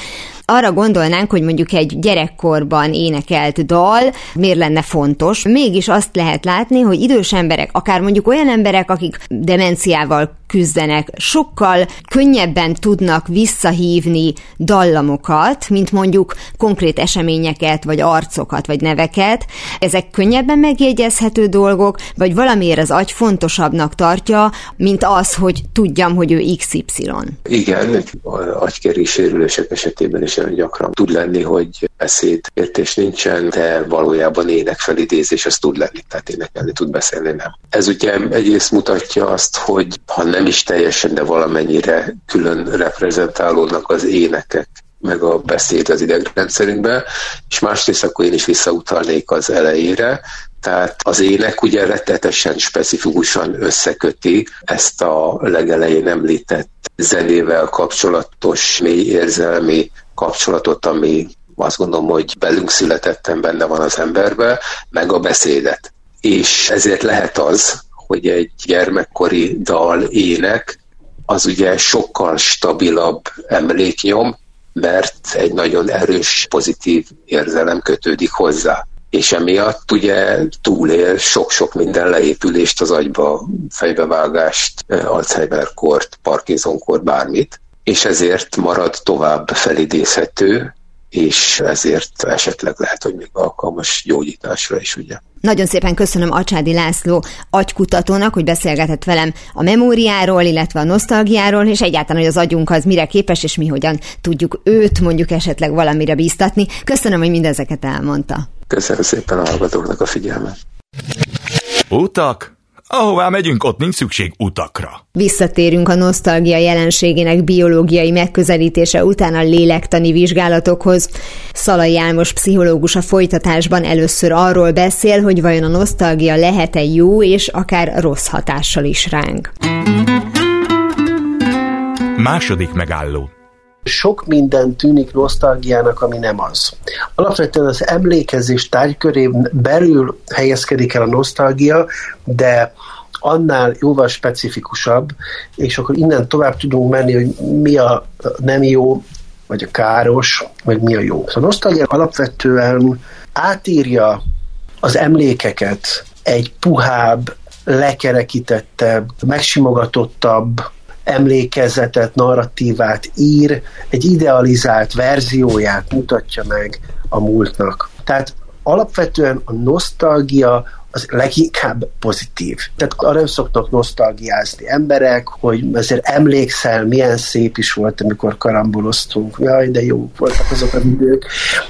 Arra gondolnánk, hogy mondjuk egy gyerekkorban énekelt dal miért lenne fontos. Mégis azt lehet látni, hogy idős emberek, akár mondjuk olyan emberek, akik demenciával küzdenek, sokkal könnyebben tudnak visszahívni dallamokat, mint mondjuk konkrét eseményeket, vagy arcokat, vagy neveket. Ezek könnyebben megjegyezhető dolgok, vagy valamiért az agy fontosabbnak tartja, mint az, hogy tudjam, hogy ő XY. Igen, az agykeri sérülések esetében is olyan gyakran tud lenni, hogy beszédértés nincsen, de valójában énekfelidézés az tud lenni, tehát énekelni tud, beszélni nem. Ez ugye egyrészt mutatja azt, hogy ha nem is teljesen, de valamennyire külön reprezentálódnak az énekek, meg a beszéd az idegrendszerünkben, és másrészt akkor én is visszautalnék az elejére, tehát az ének ugye rettetesen specifikusan összeköti ezt a legelején említett zenével kapcsolatos mély érzelmi kapcsolatot, ami azt gondolom, hogy belünk születettem, benne van az emberben, meg a beszédet. És ezért lehet az, hogy egy gyermekkori dal, ének, az ugye sokkal stabilabb emléknyom, mert egy nagyon erős, pozitív érzelem kötődik hozzá. És emiatt ugye túlél sok-sok minden leépülést az agyba, fejbevágást, Alzheimer-kort, Parkinson-kort, bármit, és ezért marad tovább felidézhető, és ezért esetleg lehet, hogy még alkalmas gyógyításra is, ugye. Nagyon szépen köszönöm Acsády László agykutatónak, hogy beszélgetett velem a memóriáról, illetve a nosztalgiáról, és egyáltalán, hogy az agyunk az mire képes, és mi hogyan tudjuk őt mondjuk esetleg valamire bíztatni. Köszönöm, hogy mindezeket elmondta. Köszönöm szépen a hallgatóknak a figyelmet. Utak! Ahová megyünk, ott nincs szükség utakra. Visszatérünk a nosztalgia jelenségének biológiai megközelítése után a lélektani vizsgálatokhoz. Szalay Álmos pszichológus a folytatásban először arról beszél, hogy vajon a nosztalgia lehet-e jó és akár rossz hatással is ránk. Második megálló. Sok minden tűnik nosztalgiának, ami nem az. Alapvetően az emlékezés tárgykörén belül helyezkedik el a nosztalgia, de annál jóval specifikusabb, és akkor innen tovább tudunk menni, hogy mi a nem jó, vagy a káros, vagy mi a jó. A nosztalgia alapvetően átírja az emlékeket egy puhább, lekerekítettebb, megsimogatottabb emlékezetet, narratívát ír, egy idealizált verzióját mutatja meg a múltnak. Tehát alapvetően a nosztalgia az leginkább pozitív. Tehát arra szoktak nosztalgiázni emberek, hogy azért emlékszel, milyen szép is volt, amikor karamboloztunk. Jaj, de jók voltak azok az idők.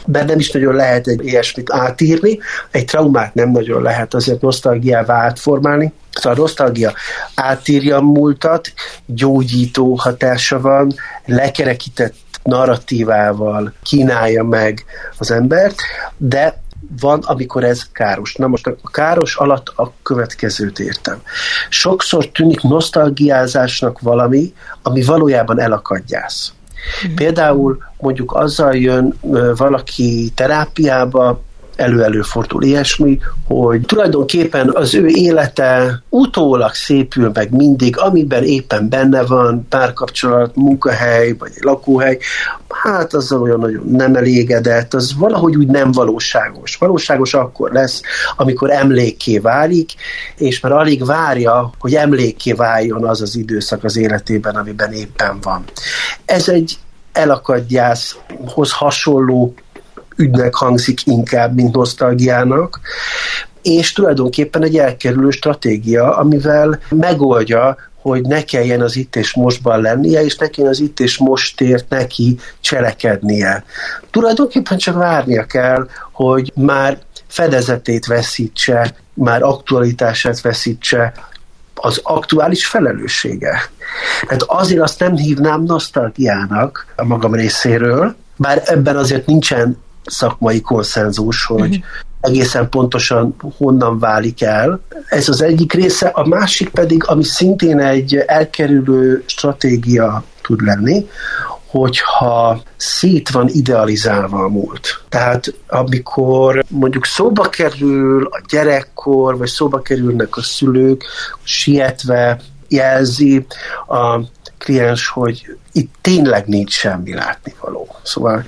Bár nem is nagyon lehet egy ilyesmit átírni. Egy traumát nem nagyon lehet azért nosztalgiává átformálni. Szóval a nosztalgia átírja a múltat, gyógyító hatása van, lekerekített narratívával kínálja meg az embert, de van, amikor ez káros. Na most a káros alatt a következőt értem. Sokszor tűnik nosztalgiázásnak valami, ami valójában elakadjász. Például mondjuk azzal jön valaki terápiába, előfordul ilyesmi, hogy tulajdonképpen az ő élete utólag szépül meg mindig, amiben éppen benne van, párkapcsolat, munkahely, vagy lakóhely, hát az olyan nem elégedett, az valahogy úgy nem valóságos. Valóságos akkor lesz, amikor emlékké válik, és már alig várja, hogy emlékké váljon az az időszak az életében, amiben éppen van. Ez egy elakadjászhoz hasonló ügynek hangzik inkább, mint nosztalgiának, és tulajdonképpen egy elkerülő stratégia, amivel megoldja, hogy ne kelljen az itt és mostban lennie, és ne kelljen az itt és mostért neki cselekednie. Tulajdonképpen csak várnia kell, hogy már fedezetét veszítse, már aktualitását veszítse az aktuális felelőssége. Hát azért azt nem hívnám nosztalgiának a magam részéről, bár ebben azért nincsen szakmai konszenzus, hogy egészen pontosan honnan válik el. Ez az egyik része, a másik pedig, ami szintén egy elkerülő stratégia tud lenni, hogyha szét van idealizálva a múlt. Tehát amikor mondjuk szóba kerül a gyerekkor, vagy szóba kerülnek a szülők, sietve jelzi a kliens, hogy itt tényleg nincs semmi látnivaló. Szóval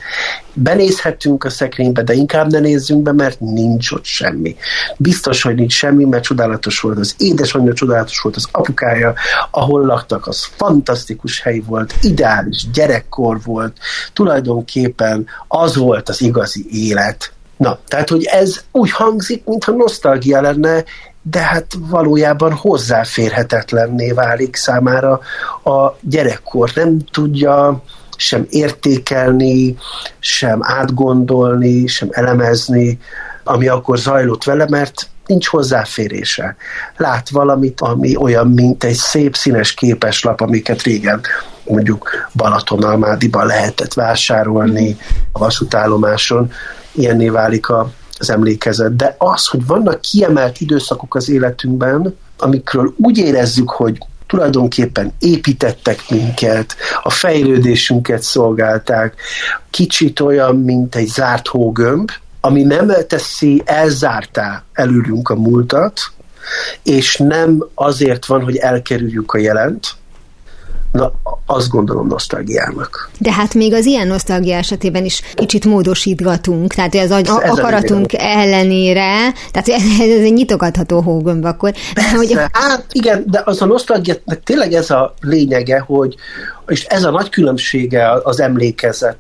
benézhetünk a szekrénybe, de inkább ne nézzünk be, mert nincs ott semmi. Biztos, hogy nincs semmi, mert csodálatos volt az édesanyja, csodálatos volt az apukája, ahol laktak, az fantasztikus hely volt, ideális gyerekkor volt, tulajdonképpen az volt az igazi élet. Na, tehát, hogy ez úgy hangzik, mintha nosztalgia lenne, de hát valójában hozzáférhetetlenné válik számára a gyerekkor. Nem tudja sem értékelni, sem átgondolni, sem elemezni, ami akkor zajlott vele, mert nincs hozzáférése. Lát valamit, ami olyan, mint egy szép színes képeslap, amiket régen mondjuk Balaton-Almádiban lehetett vásárolni a vasútállomáson. Ilyenné válik az emlékezet. De az, hogy vannak kiemelt időszakok az életünkben, amikről úgy érezzük, hogy tulajdonképpen építettek minket, a fejlődésünket szolgálták, kicsit olyan, mint egy zárt hógömb, ami nem teszi elzártá előlünk a múltat, és nem azért van, hogy elkerüljük a jelent. Na, azt gondolom nosztalgiának. De hát még az ilyen nosztalgia esetében is kicsit módosítgatunk, tehát az akaratunk ellenére, tehát ez egy nyitogatható hógömb akkor. Persze, hogy... hát igen, de az a nosztalgia, tényleg ez a lényege, hogy, és ez a nagy különbsége az emlékezet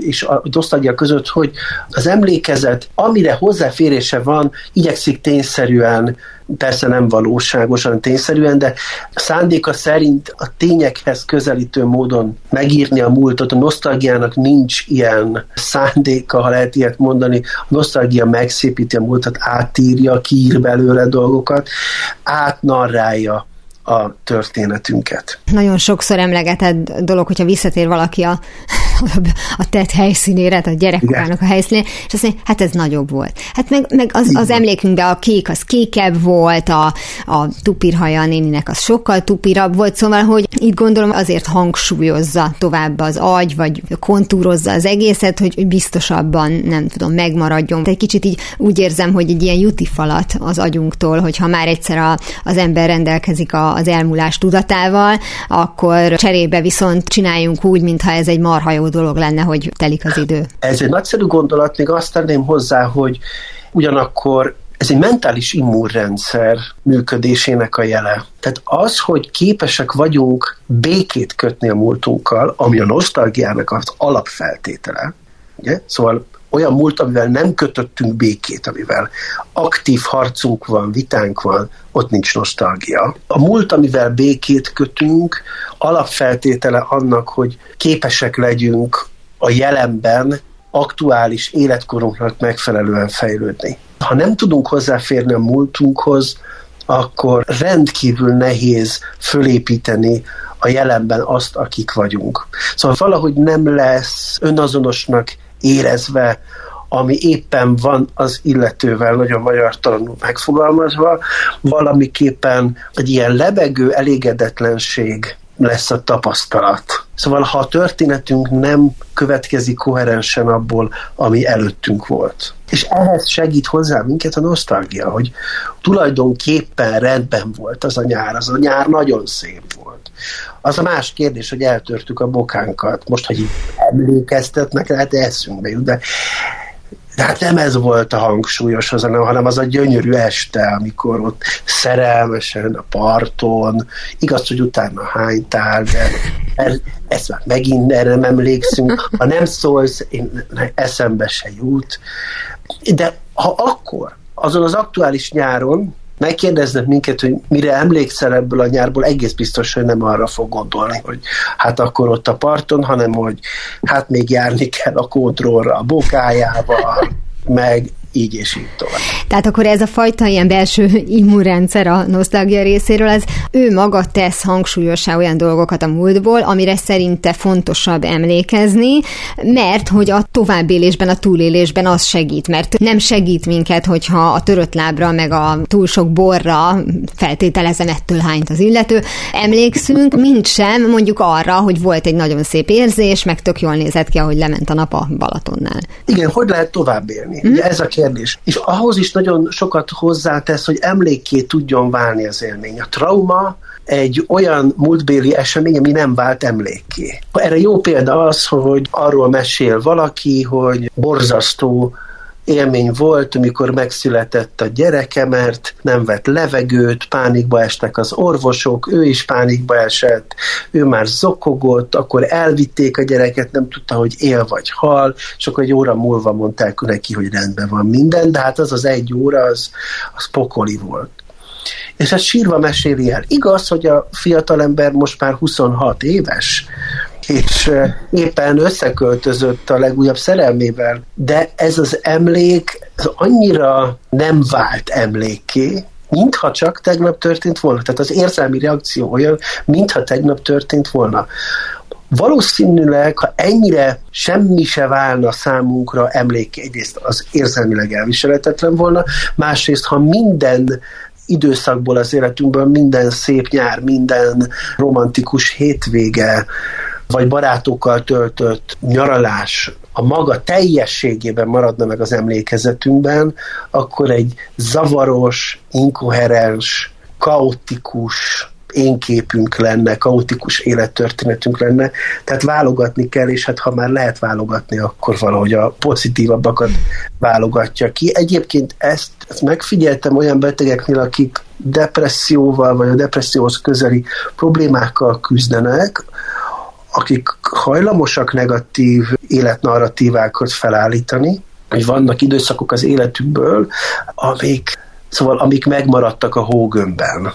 és a nosztalgia között, hogy az emlékezet, amire hozzáférése van, igyekszik tényszerűen, persze nem valóságosan, tényszerűen, de szándéka szerint a tényekhez közelítő módon megírni a múltot. A nosztalgiának nincs ilyen szándéka, ha lehet ilyet mondani. A nosztalgia megszépíti a múltat, átírja, kiír belőle dolgokat, átnarrálja a történetünket. Nagyon sokszor emlegetett dolog, hogyha visszatér valaki a tett helyszínére, a gyerekkorának a helyszínére, és azt mondja, hát ez nagyobb volt. Hát meg az emlékünkben a kék, az kékebb volt, a tupírhaja a néninek az sokkal tupírabb volt, szóval, hogy itt gondolom azért hangsúlyozza tovább az agy, vagy kontúrozza az egészet, hogy biztosabban, nem tudom, megmaradjon. Egy kicsit így úgy érzem, hogy egy ilyen jutifalat az agyunktól, hogyha már egyszer az ember rendelkezik az elmúlás tudatával, akkor cserébe viszont csináljunk úgy, mintha ez egy marha jó dolog lenne, hogy telik az idő. Ez egy nagyszerű gondolat, még azt tenném hozzá, hogy ugyanakkor ez egy mentális immunrendszer működésének a jele. Tehát az, hogy képesek vagyunk békét kötni a múltunkkal, ami a nosztalgiának az alapfeltétele, ugye? Szóval olyan múlt, amivel nem kötöttünk békét, amivel aktív harcunk van, vitánk van, ott nincs nosztalgia. A múlt, amivel békét kötünk, alapfeltétele annak, hogy képesek legyünk a jelenben aktuális életkorunknak megfelelően fejlődni. Ha nem tudunk hozzáférni a múltunkhoz, akkor rendkívül nehéz fölépíteni a jelenben azt, akik vagyunk. Szóval valahogy nem lesz önazonosnak érezve, ami éppen van az illetővel, nagyon magyartalanul megfogalmazva, valamiképpen egy ilyen lebegő elégedetlenség lesz a tapasztalat. Szóval, ha a történetünk nem következik koherensen abból, ami előttünk volt. És ehhez segít hozzá minket a nosztalgia, hogy tulajdonképpen rendben volt az a nyár nagyon szép volt. Az a más kérdés, hogy eltörtük a bokánkat. Most, hogy emlékeztetnek, hát eszünkbe jut, de hát nem ez volt a hangsúlyos, hanem az a gyönyörű este, amikor ott szerelmesen a parton, igaz, hogy utána hánytál, de ezt már megint erre nem emlékszünk, ha nem szólsz, eszembe se jut. De ha akkor, azon az aktuális nyáron megkérdeznek minket, hogy mire emlékszel ebből a nyárból, egész biztos, hogy nem arra fog gondolni, hogy hát akkor ott a parton, hanem hogy hát még járni kell a kódróra a bokájába, meg így és így tovább. Tehát akkor ez a fajta ilyen belső immunrendszer a nosztalgia részéről, ez ő maga tesz hangsúlyossá olyan dolgokat a múltból, amire szerinte fontosabb emlékezni, mert hogy a továbbélésben, a túlélésben az segít, mert nem segít minket, hogyha a törött lábra, meg a túl sok borra, feltételezem ettől hányt az illető, emlékszünk, mint sem mondjuk arra, hogy volt egy nagyon szép érzés, meg tök jól nézett ki, ahogy lement a nap a Balatonnál. Igen, hogy lehet tovább élni? Ugye ez a kérdés. És ahhoz is nagyon sokat hozzátesz, hogy emlékké tudjon válni az élmény. A trauma egy olyan múltbéli esemény, ami nem vált emlékké. Erre jó példa az, hogy arról mesél valaki, hogy borzasztó élmény volt, amikor megszületett a gyereke, mert nem vett levegőt, pánikba estek az orvosok, ő is pánikba esett, ő már zokogott, akkor elvitték a gyereket, nem tudta, hogy él vagy hal, és akkor egy óra múlva mondták neki, hogy rendben van minden, de hát az az egy óra, az pokoli volt. És ezt sírva meséli el. Igaz, hogy a fiatalember most már 26 éves, és éppen összeköltözött a legújabb szerelmével, de ez az emlék az annyira nem vált emlékké, mintha csak tegnap történt volna. Tehát az érzelmi reakció olyan, mintha tegnap történt volna. Valószínűleg, ha ennyire semmi se válna számunkra emlékké, egyrészt az érzelmileg elviselhetetlen volna, másrészt, ha minden időszakból az életünkből, minden szép nyár, minden romantikus hétvége, vagy barátokkal töltött nyaralás a maga teljességében maradna meg az emlékezetünkben, akkor egy zavaros, inkoherens, kaotikus énképünk lenne, kaotikus élettörténetünk lenne. Tehát válogatni kell, és hát ha már lehet válogatni, akkor valahogy a pozitívabbakat válogatja ki. Egyébként ezt megfigyeltem olyan betegeknél, akik depresszióval, vagy a depresszióhoz közeli problémákkal küzdenek, akik hajlamosak negatív életnarratívákat felállítani, hogy vannak időszakok az életükből, amik megmaradtak a hógömbben.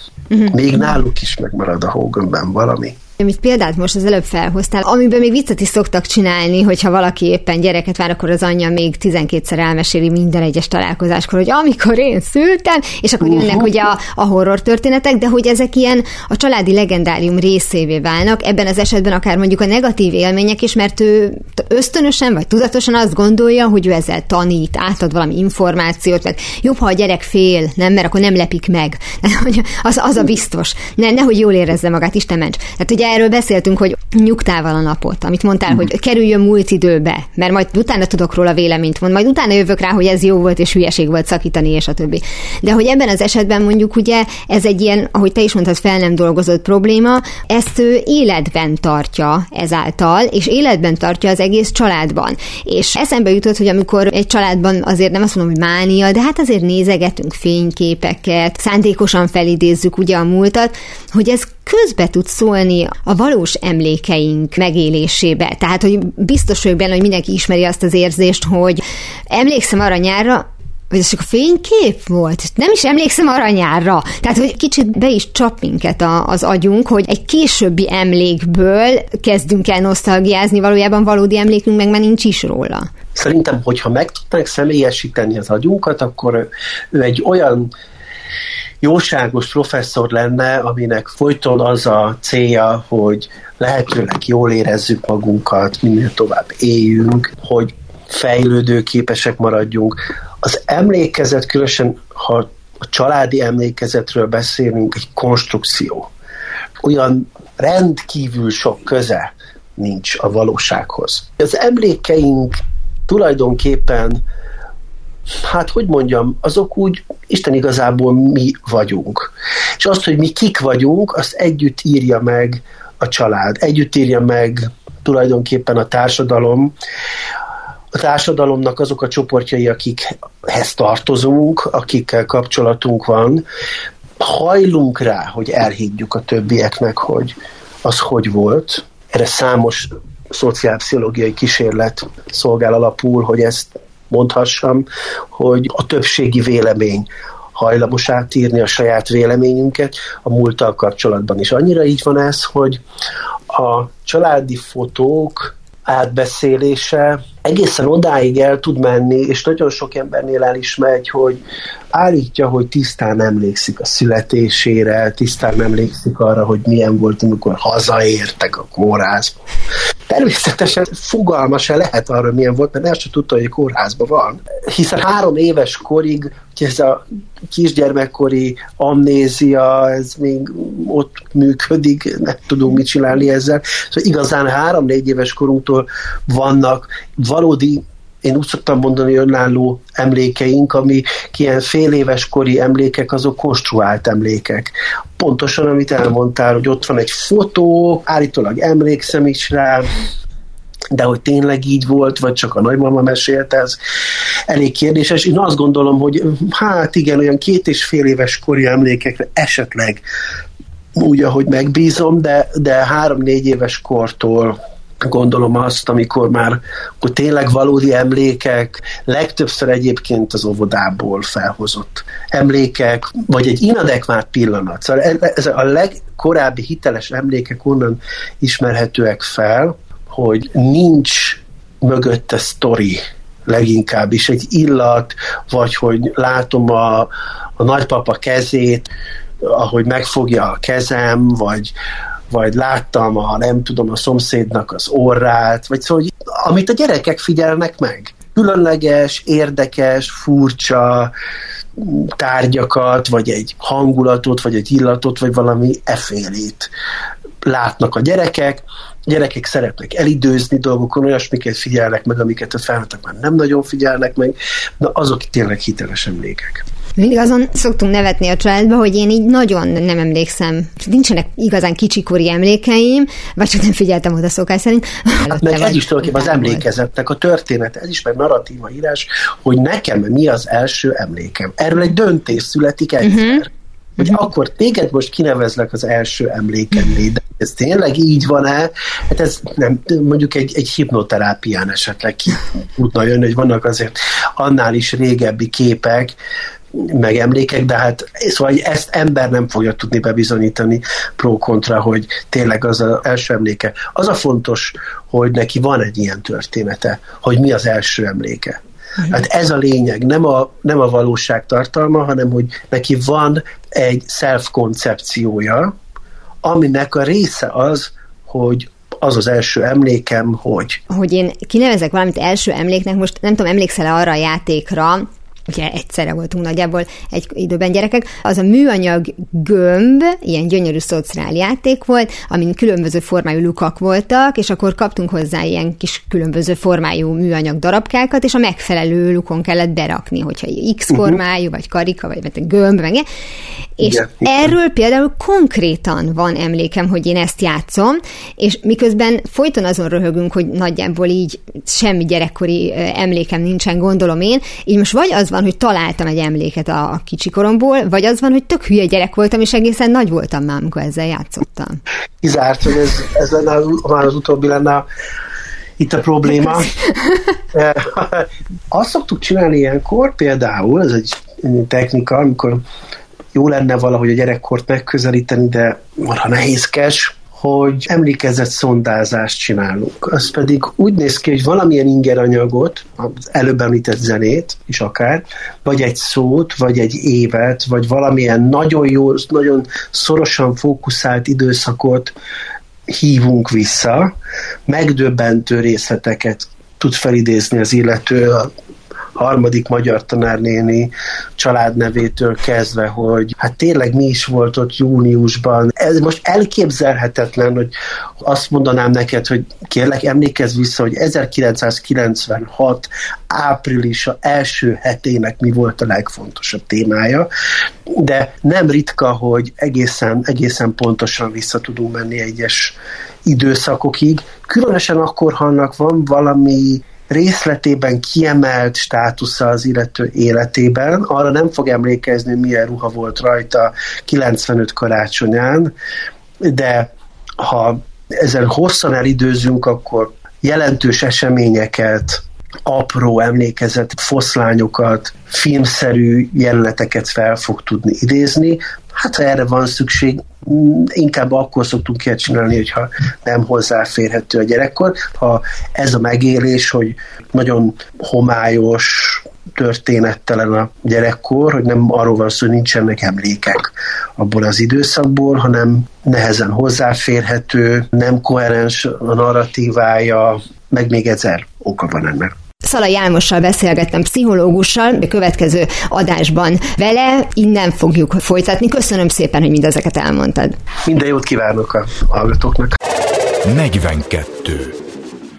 Még náluk is megmarad a hógömbben valami. Amit példát most az előbb felhoztál, amiben még viccet is szoktak csinálni, hogyha valaki éppen gyereket vár, akkor az anyja még 12-szer elmeséli minden egyes találkozáskor, hogy amikor én szültem, és akkor jönnek ugye a horror történetek, de hogy ezek ilyen a családi legendárium részévé válnak, ebben az esetben akár mondjuk a negatív élmények is, mert ő ösztönösen vagy tudatosan azt gondolja, hogy ő ezzel tanít, átad valami információt, vagy jobb, ha a gyerek fél, nem, mert akkor nem lepik meg. Az a biztos. Nehogy jól érezze magát, Isten ments. Tehát ugye erről beszéltünk, hogy nyugtával a napot, amit mondtál, hogy kerüljön múlt időbe, mert majd utána tudok róla véleményt mondani, majd utána jövök rá, hogy ez jó volt, és hülyeség volt szakítani, és a többi. De hogy ebben az esetben mondjuk ugye ez egy ilyen, ahogy te is mondtad, fel nem dolgozott probléma, ezt ő életben tartja ezáltal, és életben tartja az egész családban. És eszembe jutott, hogy amikor egy családban azért nem azt mondom, hogy mánia, de hát azért nézegetünk fényképeket, szándékosan felidézzük ugye a múltat, hogy ez közbe tud szólni a valós emlékeink megélésébe. Tehát, hogy biztos vagyok benne, hogy mindenki ismeri azt az érzést, hogy emlékszem arra nyárra, vagy ez csak a fénykép volt? Nem is emlékszem arra nyárra. Tehát, hogy kicsit be is csap minket az agyunk, hogy egy későbbi emlékből kezdünk el nosztalgiázni, valójában valódi emlékünk meg már nincs is róla. Szerintem, hogyha meg tudnánk személyesíteni az agyunkat, akkor ő egy olyan jóságos professzor lenne, aminek folyton az a célja, hogy lehetőleg jól érezzük magunkat, minél tovább éljünk, hogy fejlődőképesek maradjunk. Az emlékezet, különösen ha a családi emlékezetről beszélünk, egy konstrukció. Olyan rendkívül sok köze nincs a valósághoz. Az emlékeink tulajdonképpen, hát, hogy mondjam, azok úgy Isten igazából mi vagyunk. És azt, hogy mi kik vagyunk, azt együtt írja meg a család. Együtt írja meg tulajdonképpen a társadalom. A társadalomnak azok a csoportjai, akikhez tartozunk, akikkel kapcsolatunk van, hajlunk rá, hogy elhiggyük a többieknek, hogy az hogy volt. Erre számos szociálpszichológiai kísérlet szolgál alapul, hogy ezt mondhassam, hogy a többségi vélemény hajlamos átírni a saját véleményünket, a múlttal kapcsolatban is. Annyira így van ez, hogy a családi fotók átbeszélése egészen odáig el tud menni, és nagyon sok embernél el is megy, hogy állítja, hogy tisztán emlékszik a születésére, tisztán emlékszik arra, hogy milyen volt, amikor hazaértek a kórházba. Természetesen fogalma se lehet arra, milyen volt, mert el sem tudta, hogy a kórházban van. Hiszen 3 éves korig ez a kisgyermekkori amnézia, ez még ott működik, nem tudunk mit csinálni ezzel. Szóval igazán 3-4 éves korunktól vannak valódi, én úgy szoktam mondani, önálló emlékeink, ami ilyen féléves kori emlékek, azok konstruált emlékek. Pontosan, amit elmondtál, hogy ott van egy fotó, állítólag emlékszem is rá, de hogy tényleg így volt, vagy csak a nagymama mesélte, ez elég kérdéses. Én azt gondolom, hogy hát igen, olyan 2,5 éves kori emlékekre esetleg úgy, ahogy megbízom, de 3-4 éves kortól gondolom azt, amikor már akkor tényleg valódi emlékek, legtöbbször egyébként az óvodából felhozott emlékek, vagy egy inadekvált pillanat. Szóval ez a legkorábbi hiteles emlékek onnan ismerhetőek fel, hogy nincs mögötte sztori leginkább is. Egy illat, vagy hogy látom a nagypapa kezét, ahogy megfogja a kezem, vagy láttam a szomszédnak az orrát, vagy szóval, amit a gyerekek figyelnek meg. Különleges, érdekes, furcsa tárgyakat, vagy egy hangulatot, vagy egy illatot, vagy valami efélét látnak a gyerekek. A gyerekek szeretnek elidőzni dolgokon, olyasmiket figyelnek meg, amiket a felnőttek már nem nagyon figyelnek meg, de azok tényleg hiteles emlékek. Mindig azon szoktunk nevetni a családba, hogy én így nagyon nem emlékszem. Nincsenek igazán kicsikori emlékeim, vagy csak nem figyeltem oda szokás szerint. Hát meg ez is tulajdonképpen az emlékezetnek a története, ez is meg narratíva írás, hogy nekem mi az első emlékem. Erről egy döntés születik egyszer. Uh-huh. Hogy akkor téged most kinevezlek az első emlékemlé, de ez tényleg így van-e? Hát ez nem, mondjuk egy hipnoterápián esetleg ki tudna jönni, hogy vannak azért annál is régebbi képek, meg emlékek, de hát szóval ezt ember nem fogja tudni bebizonyítani pro-kontra, hogy tényleg az az első emléke. Az a fontos, hogy neki van egy ilyen története, hogy mi az első emléke. Hát ez a lényeg, nem a valóság tartalma, hanem hogy neki van egy self-koncepciója, aminek a része az, hogy az az első emlékem, hogy... Hogy én kinevezek valamit első emléknek, most nem tudom, emlékszel-e arra a játékra, ugye egyszerre voltunk nagyjából egy időben gyerekek, az a műanyag gömb, ilyen gyönyörű szociál játék volt, amin különböző formájú lukak voltak, és akkor kaptunk hozzá ilyen kis különböző formájú műanyag darabkákat, és a megfelelő lukon kellett berakni, hogyha X formájú, vagy karika, vagy gömb, meg. És igen, erről például konkrétan van emlékem, hogy én ezt játszom, és miközben folyton azon röhögünk, hogy nagyjából így semmi gyerekkori emlékem nincsen, gondolom én, így most vagy az van, hogy találtam egy emléket a kicsikoromból, vagy az van, hogy tök hülye gyerek voltam, és egészen nagy voltam már, amikor ezzel játszottam. Kizárt, hogy ez lenne már az utóbbi lenne itt a probléma. Azt szoktuk csinálni ilyenkor, például, ez egy technika, amikor jó lenne valahogy a gyerekkort megközelíteni, de marha nehézkes, hogy emlékezett szondázást csinálunk. Az pedig úgy néz ki, hogy valamilyen ingeranyagot, az előbb említett zenét is akár, vagy egy szót, vagy egy évet, vagy valamilyen nagyon jó, nagyon szorosan fókuszált időszakot hívunk vissza, megdöbbentő részleteket tud felidézni az illető, a 3. magyar tanárnéni családnevétől kezdve, hogy hát tényleg mi is volt ott júniusban. Ez most elképzelhetetlen, hogy azt mondanám neked, hogy kérlek, emlékezz vissza, hogy 1996 áprilisa első hetének mi volt a legfontosabb témája, de nem ritka, hogy egészen pontosan vissza tudunk menni egyes időszakokig. Különösen akkor, ha annak van valami részletében kiemelt státusza az illető életében, arra nem fog emlékezni, milyen ruha volt rajta 95 karácsonyán, de ha ezen hosszan elidőzünk, akkor jelentős eseményeket, apró emlékezett foszlányokat, filmszerű jeleneteket fel fog tudni idézni. Hát ha erre van szükség, inkább akkor szoktunk ilyet csinálni, hogyha nem hozzáférhető a gyerekkor. Ha ez a megélés, hogy nagyon homályos, történettelen a gyerekkor, hogy nem arról van szó, hogy nincsenek emlékek abból az időszakból, hanem nehezen hozzáférhető, nem koherens a narratívája, meg még ezer oka van ennek. Szalay Álmossal beszélgettem, pszichológussal, a következő adásban vele, innen fogjuk folytatni. Köszönöm szépen, hogy mindezeket elmondtad. Minden jót kívánok a hallgatóknak. 42.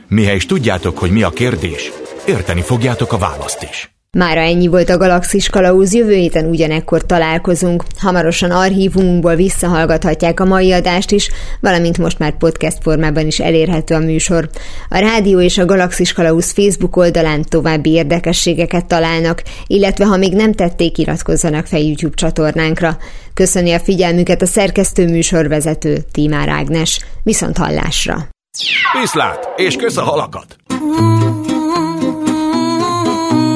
Mihez tudjátok, hogy mi a kérdés, érteni fogjátok a választ is. Mára ennyi volt a Galaxis Kalausz, jövő héten ugyanekkor találkozunk. Hamarosan archívumunkból visszahallgathatják a mai adást is, valamint most már podcast formában is elérhető a műsor. A rádió és a Galaxis Kalausz Facebook oldalán további érdekességeket találnak, illetve ha még nem tették, iratkozzanak fel YouTube csatornánkra. Köszöni a figyelmüket a szerkesztő műsorvezető Tímár Ágnes. Viszont hallásra! Viszlát, és kösz a halakat!